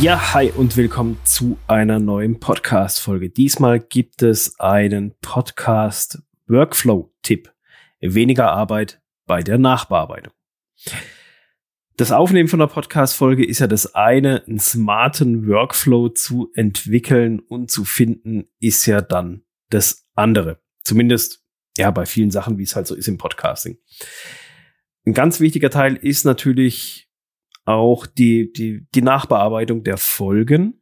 Ja, hi und willkommen zu einer neuen Podcast-Folge. Diesmal gibt es einen Podcast-Workflow-Tipp. Weniger Arbeit bei der Nachbearbeitung. Das Aufnehmen von einer Podcast-Folge ist ja das eine, einen smarten Workflow zu entwickeln und zu finden, ist ja dann das andere. Zumindest ja bei vielen Sachen, wie es halt so ist im Podcasting. Ein ganz wichtiger Teil ist natürlich auch die Nachbearbeitung der Folgen,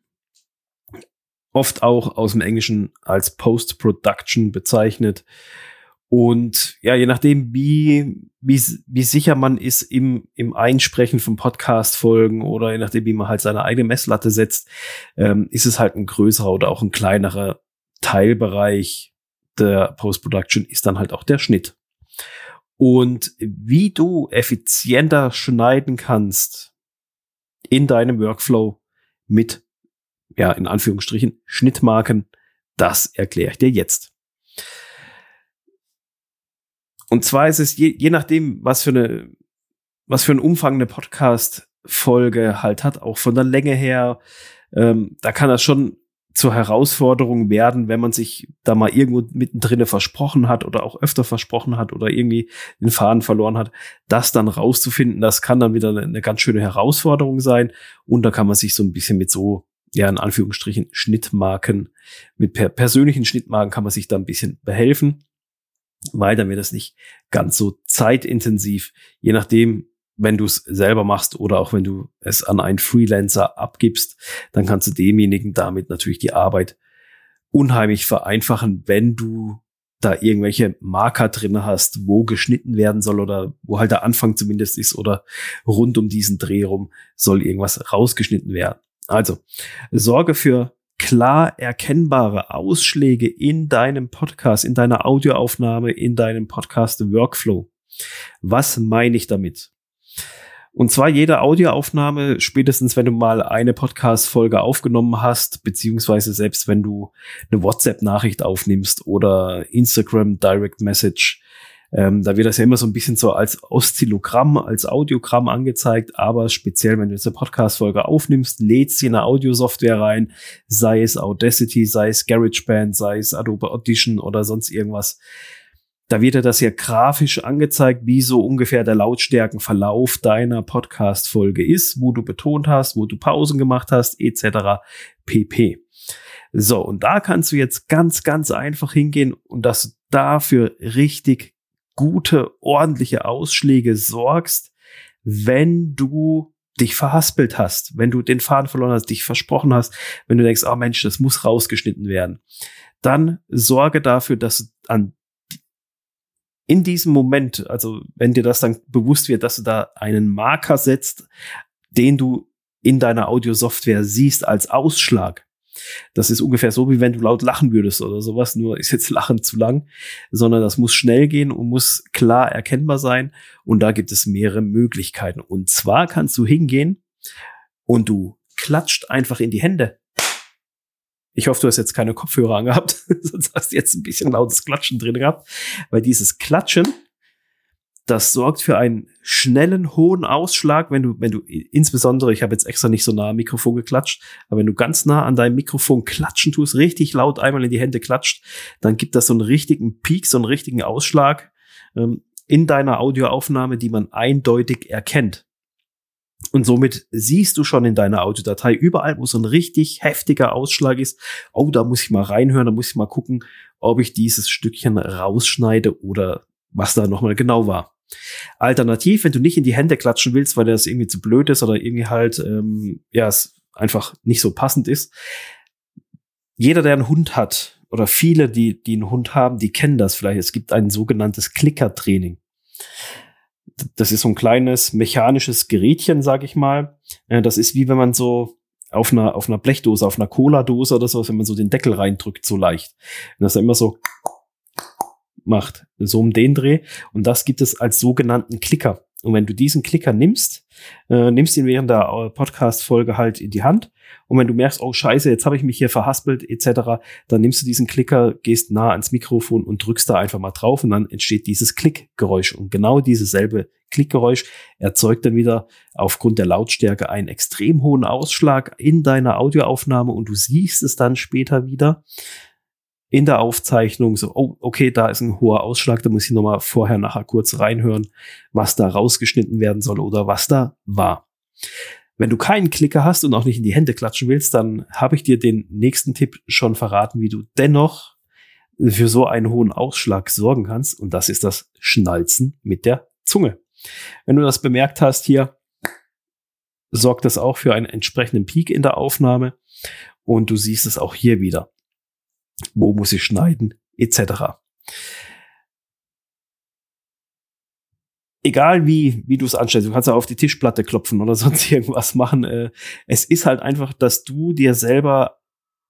oft auch aus dem Englischen als Post-Production bezeichnet. Und ja, je nachdem, wie sicher man ist im Einsprechen von Podcast-Folgen oder je nachdem, wie man halt seine eigene Messlatte setzt, ist es halt ein größerer oder auch ein kleinerer Teilbereich der Post-Production ist dann halt auch der Schnitt. Und wie du effizienter schneiden kannst in deinem Workflow mit, ja, in Anführungsstrichen, Schnittmarken, das erkläre ich dir jetzt. Und zwar ist es je nachdem, was für einen Umfang eine Podcast-Folge halt hat, auch von der Länge her, da kann das schon zur Herausforderung werden, wenn man sich da mal irgendwo mittendrin versprochen hat oder auch öfter versprochen hat oder irgendwie den Faden verloren hat, das dann rauszufinden, das kann dann wieder eine ganz schöne Herausforderung sein und da kann man sich so ein bisschen mit so, ja, in Anführungsstrichen Schnittmarken, mit persönlichen Schnittmarken kann man sich da ein bisschen behelfen, weil dann wird das nicht ganz so zeitintensiv, je nachdem, wenn du es selber machst oder auch wenn du es an einen Freelancer abgibst, dann kannst du demjenigen damit natürlich die Arbeit unheimlich vereinfachen, wenn du da irgendwelche Marker drin hast, wo geschnitten werden soll oder wo halt der Anfang zumindest ist oder rund um diesen Dreh rum soll irgendwas rausgeschnitten werden. Also, sorge für klar erkennbare Ausschläge in deinem Podcast, in deiner Audioaufnahme, in deinem Podcast-Workflow. Was meine ich damit? Und zwar jede Audioaufnahme, spätestens wenn du mal eine Podcast-Folge aufgenommen hast, beziehungsweise selbst wenn du eine WhatsApp-Nachricht aufnimmst oder Instagram Direct Message, da wird das ja immer so ein bisschen so als Oszillogramm, als Audiogramm angezeigt, aber speziell, wenn du jetzt eine Podcast-Folge aufnimmst, lädst sie in eine Audio-Software rein, sei es Audacity, sei es GarageBand, sei es Adobe Audition oder sonst irgendwas. Da wird dir das ja grafisch angezeigt, wie so ungefähr der Lautstärkenverlauf deiner Podcast-Folge ist, wo du betont hast, wo du Pausen gemacht hast, etc. pp. So, und da kannst du jetzt ganz, ganz einfach hingehen und dass du dafür richtig gute, ordentliche Ausschläge sorgst, wenn du dich verhaspelt hast, wenn du den Faden verloren hast, dich versprochen hast, wenn du denkst, oh Mensch, das muss rausgeschnitten werden. Dann sorge dafür, dass du in diesem Moment, also wenn dir das dann bewusst wird, dass du da einen Marker setzt, den du in deiner Audio-Software siehst als Ausschlag. Das ist ungefähr so, wie wenn du laut lachen würdest oder sowas, nur ist jetzt Lachen zu lang, sondern das muss schnell gehen und muss klar erkennbar sein und da gibt es mehrere Möglichkeiten. Und zwar kannst du hingehen und du klatscht einfach in die Hände. Ich hoffe, du hast jetzt keine Kopfhörer angehabt, sonst hast du jetzt ein bisschen lautes Klatschen drin gehabt, weil dieses Klatschen, das sorgt für einen schnellen, hohen Ausschlag, wenn du insbesondere, ich habe jetzt extra nicht so nah am Mikrofon geklatscht, aber wenn du ganz nah an deinem Mikrofon klatschen tust, richtig laut einmal in die Hände klatscht, dann gibt das so einen richtigen Peak, so einen richtigen Ausschlag in deiner Audioaufnahme, die man eindeutig erkennt. Und somit siehst du schon in deiner Audiodatei überall, wo so ein richtig heftiger Ausschlag ist, oh, da muss ich mal reinhören, da muss ich mal gucken, ob ich dieses Stückchen rausschneide oder was da nochmal genau war. Alternativ, wenn du nicht in die Hände klatschen willst, weil das irgendwie zu blöd ist oder irgendwie halt, ja, es einfach nicht so passend ist. Jeder, der einen Hund hat oder viele, die einen Hund haben, die kennen das vielleicht. Es gibt ein sogenanntes Klicker-Training. Das ist so ein kleines mechanisches Gerätchen, sag ich mal. Das ist wie wenn man so auf einer Blechdose, auf einer Cola-Dose oder sowas, wenn man so den Deckel reindrückt, so leicht. Und das dann immer so macht, so um den Dreh. Und das gibt es als sogenannten Klicker. Und wenn du diesen Klicker nimmst ihn während der Podcast-Folge halt in die Hand. Und wenn du merkst, oh Scheiße, jetzt habe ich mich hier verhaspelt etc., dann nimmst du diesen Klicker, gehst nah ans Mikrofon und drückst da einfach mal drauf und dann entsteht dieses Klickgeräusch. Und genau dieselbe Klickgeräusch erzeugt dann wieder aufgrund der Lautstärke einen extrem hohen Ausschlag in deiner Audioaufnahme und du siehst es dann später wieder in der Aufzeichnung so, oh, okay, da ist ein hoher Ausschlag, da muss ich nochmal vorher, nachher kurz reinhören, was da rausgeschnitten werden soll oder was da war. Wenn du keinen Klicker hast und auch nicht in die Hände klatschen willst, dann habe ich dir den nächsten Tipp schon verraten, wie du dennoch für so einen hohen Ausschlag sorgen kannst. Und das ist das Schnalzen mit der Zunge. Wenn du das bemerkt hast hier, sorgt das auch für einen entsprechenden Peak in der Aufnahme. Und du siehst es auch hier wieder. Wo muss ich schneiden, etc. Egal wie du es anstellst, du kannst ja auf die Tischplatte klopfen oder sonst irgendwas machen. Es ist halt einfach, dass du dir selber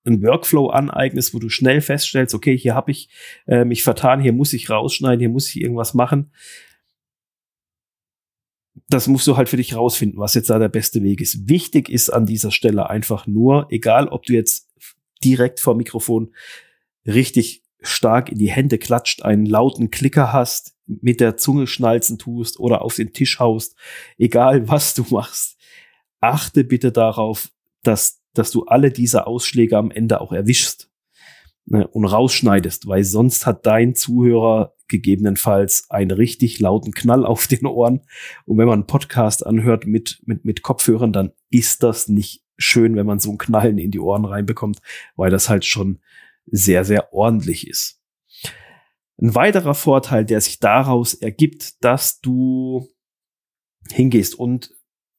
einen Workflow aneignest, wo du schnell feststellst, okay, hier habe ich mich vertan, hier muss ich rausschneiden, hier muss ich irgendwas machen. Das musst du halt für dich rausfinden, was jetzt da der beste Weg ist. Wichtig ist an dieser Stelle einfach nur, egal ob du jetzt direkt vor Mikrofon richtig stark in die Hände klatscht, einen lauten Klicker hast, mit der Zunge schnalzen tust oder auf den Tisch haust, egal was du machst, achte bitte darauf, dass du alle diese Ausschläge am Ende auch erwischst, ne, und rausschneidest, weil sonst hat dein Zuhörer gegebenenfalls einen richtig lauten Knall auf den Ohren. Und wenn man einen Podcast anhört mit Kopfhörern, dann ist das nicht schön, wenn man so ein Knallen in die Ohren reinbekommt, weil das halt schon sehr, sehr ordentlich ist. Ein weiterer Vorteil, der sich daraus ergibt, dass du hingehst und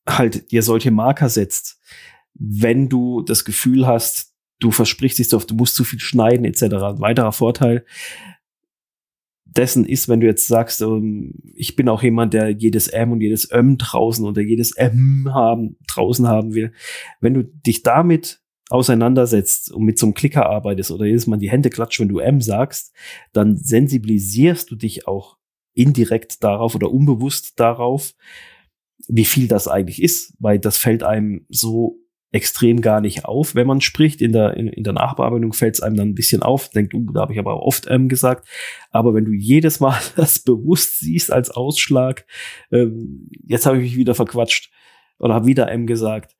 halt dir solche Marker setzt, wenn du das Gefühl hast, du versprichst dich oft, du musst zu viel schneiden etc. Ein weiterer Vorteil dessen ist, wenn du jetzt sagst, ich bin auch jemand, der jedes M und jedes M draußen oder jedes M draußen haben will, wenn du dich damit auseinandersetzt und mit so einem Klicker arbeitest oder jedes Mal die Hände klatscht, wenn du M sagst, dann sensibilisierst du dich auch indirekt darauf oder unbewusst darauf, wie viel das eigentlich ist, weil das fällt einem so extrem gar nicht auf, wenn man spricht. In der Nachbearbeitung fällt es einem dann ein bisschen auf, denkt, da habe ich aber oft gesagt. Aber wenn du jedes Mal das bewusst siehst als Ausschlag, jetzt habe ich mich wieder verquatscht oder habe wieder gesagt,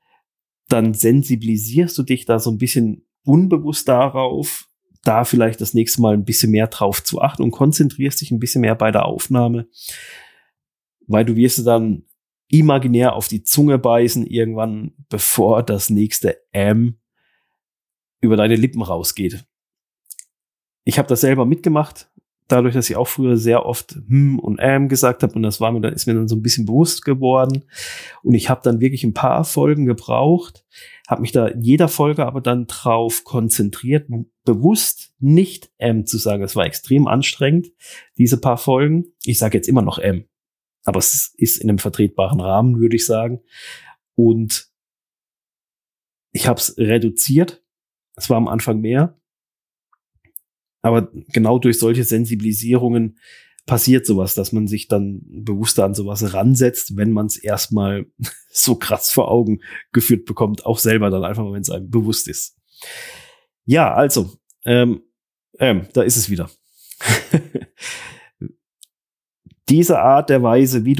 dann sensibilisierst du dich da so ein bisschen unbewusst darauf, da vielleicht das nächste Mal ein bisschen mehr drauf zu achten und konzentrierst dich ein bisschen mehr bei der Aufnahme, weil du wirst dann imaginär auf die Zunge beißen irgendwann, bevor das nächste M über deine Lippen rausgeht. Ich habe das selber mitgemacht, dadurch, dass ich auch früher sehr oft hm und gesagt habe und das war mir dann, ist mir dann so ein bisschen bewusst geworden und ich habe dann wirklich ein paar Folgen gebraucht, habe mich da in jeder Folge aber dann drauf konzentriert, bewusst nicht M zu sagen. Das war extrem anstrengend, diese paar Folgen. Ich sage jetzt immer noch M, aber es ist in einem vertretbaren Rahmen, würde ich sagen, und ich habe es reduziert. Es war am Anfang mehr. Aber genau durch solche Sensibilisierungen passiert sowas, dass man sich dann bewusster an sowas ransetzt, wenn man es erstmal so krass vor Augen geführt bekommt, auch selber dann einfach mal, wenn es einem bewusst ist. Ja, also, da ist es wieder. Diese Art und Weise, wie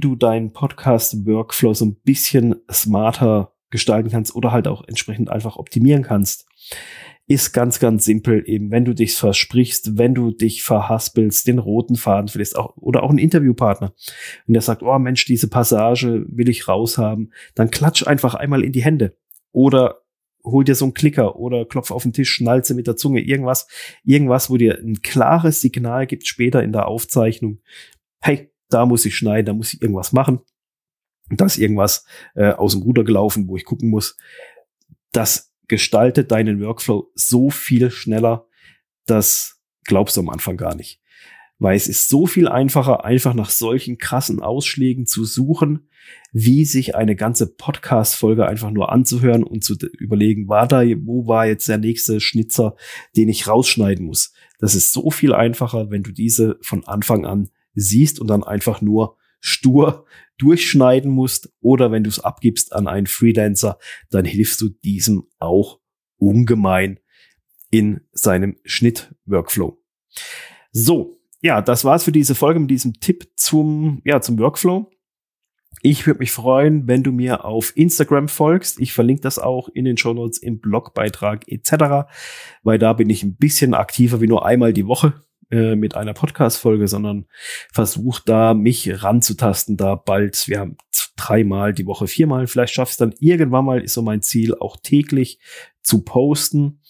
du deinen Podcast-Workflow so ein bisschen smarter gestalten kannst oder halt auch entsprechend einfach optimieren kannst, ist ganz, ganz simpel eben, wenn du dich versprichst, wenn du dich verhaspelst, den roten Faden verlierst, oder auch einen Interviewpartner. Und der sagt, oh Mensch, diese Passage will ich raushaben, dann klatsch einfach einmal in die Hände. Oder hol dir so einen Klicker oder klopf auf den Tisch, schnalze mit der Zunge, irgendwas, wo dir ein klares Signal gibt später in der Aufzeichnung. Hey, da muss ich schneiden, da muss ich irgendwas machen. Da ist irgendwas aus dem Ruder gelaufen, wo ich gucken muss. Das gestaltet deinen Workflow so viel schneller, das glaubst du am Anfang gar nicht. Weil es ist so viel einfacher, einfach nach solchen krassen Ausschlägen zu suchen, wie sich eine ganze Podcast-Folge einfach nur anzuhören und zu überlegen, wo war jetzt der nächste Schnitzer, den ich rausschneiden muss. Das ist so viel einfacher, wenn du diese von Anfang an siehst und dann einfach nur stur durchschneiden musst, oder wenn du es abgibst an einen Freelancer, dann hilfst du diesem auch ungemein in seinem Schnitt-Workflow. So, Ja, das war's für diese Folge mit diesem Tipp zum Workflow. Ich würde mich freuen, wenn du mir auf Instagram folgst. Ich verlinke das auch in den Shownotes, im Blogbeitrag etc., weil da bin ich ein bisschen aktiver wie nur einmal die Woche mit einer Podcast-Folge, sondern versuche da mich ranzutasten, da bald, wir haben 3-mal die Woche, 4-mal, vielleicht schaffst du dann irgendwann mal, ist so mein Ziel, auch täglich zu posten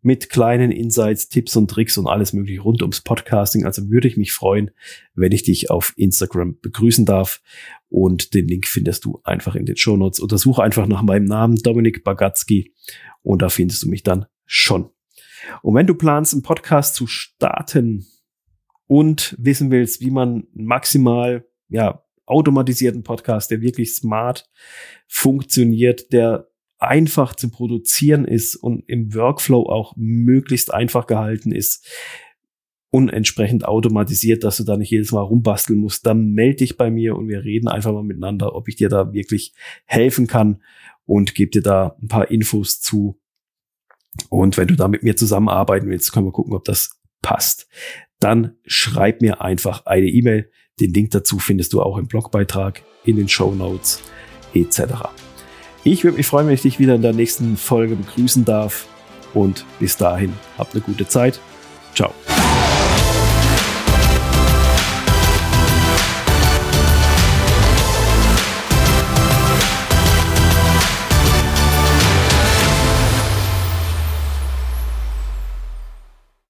mit kleinen Insights, Tipps und Tricks und alles mögliche rund ums Podcasting. Also würde ich mich freuen, wenn ich dich auf Instagram begrüßen darf. Und den Link findest du einfach in den Shownotes. Oder suche einfach nach meinem Namen, Dominik Bagatski. Und da findest du mich dann schon. Und wenn du planst, einen Podcast zu starten und wissen willst, wie man maximal, automatisierten Podcast, der wirklich smart funktioniert, der einfach zu produzieren ist und im Workflow auch möglichst einfach gehalten ist und entsprechend automatisiert, dass du da nicht jedes Mal rumbasteln musst, dann melde dich bei mir und wir reden einfach mal miteinander, ob ich dir da wirklich helfen kann und gebe dir da ein paar Infos zu. Und wenn du da mit mir zusammenarbeiten willst, können wir gucken, ob das passt. Dann schreib mir einfach eine E-Mail. Den Link dazu findest du auch im Blogbeitrag, in den Shownotes etc. Ich würde mich freuen, wenn ich dich wieder in der nächsten Folge begrüßen darf. Und bis dahin, habt eine gute Zeit.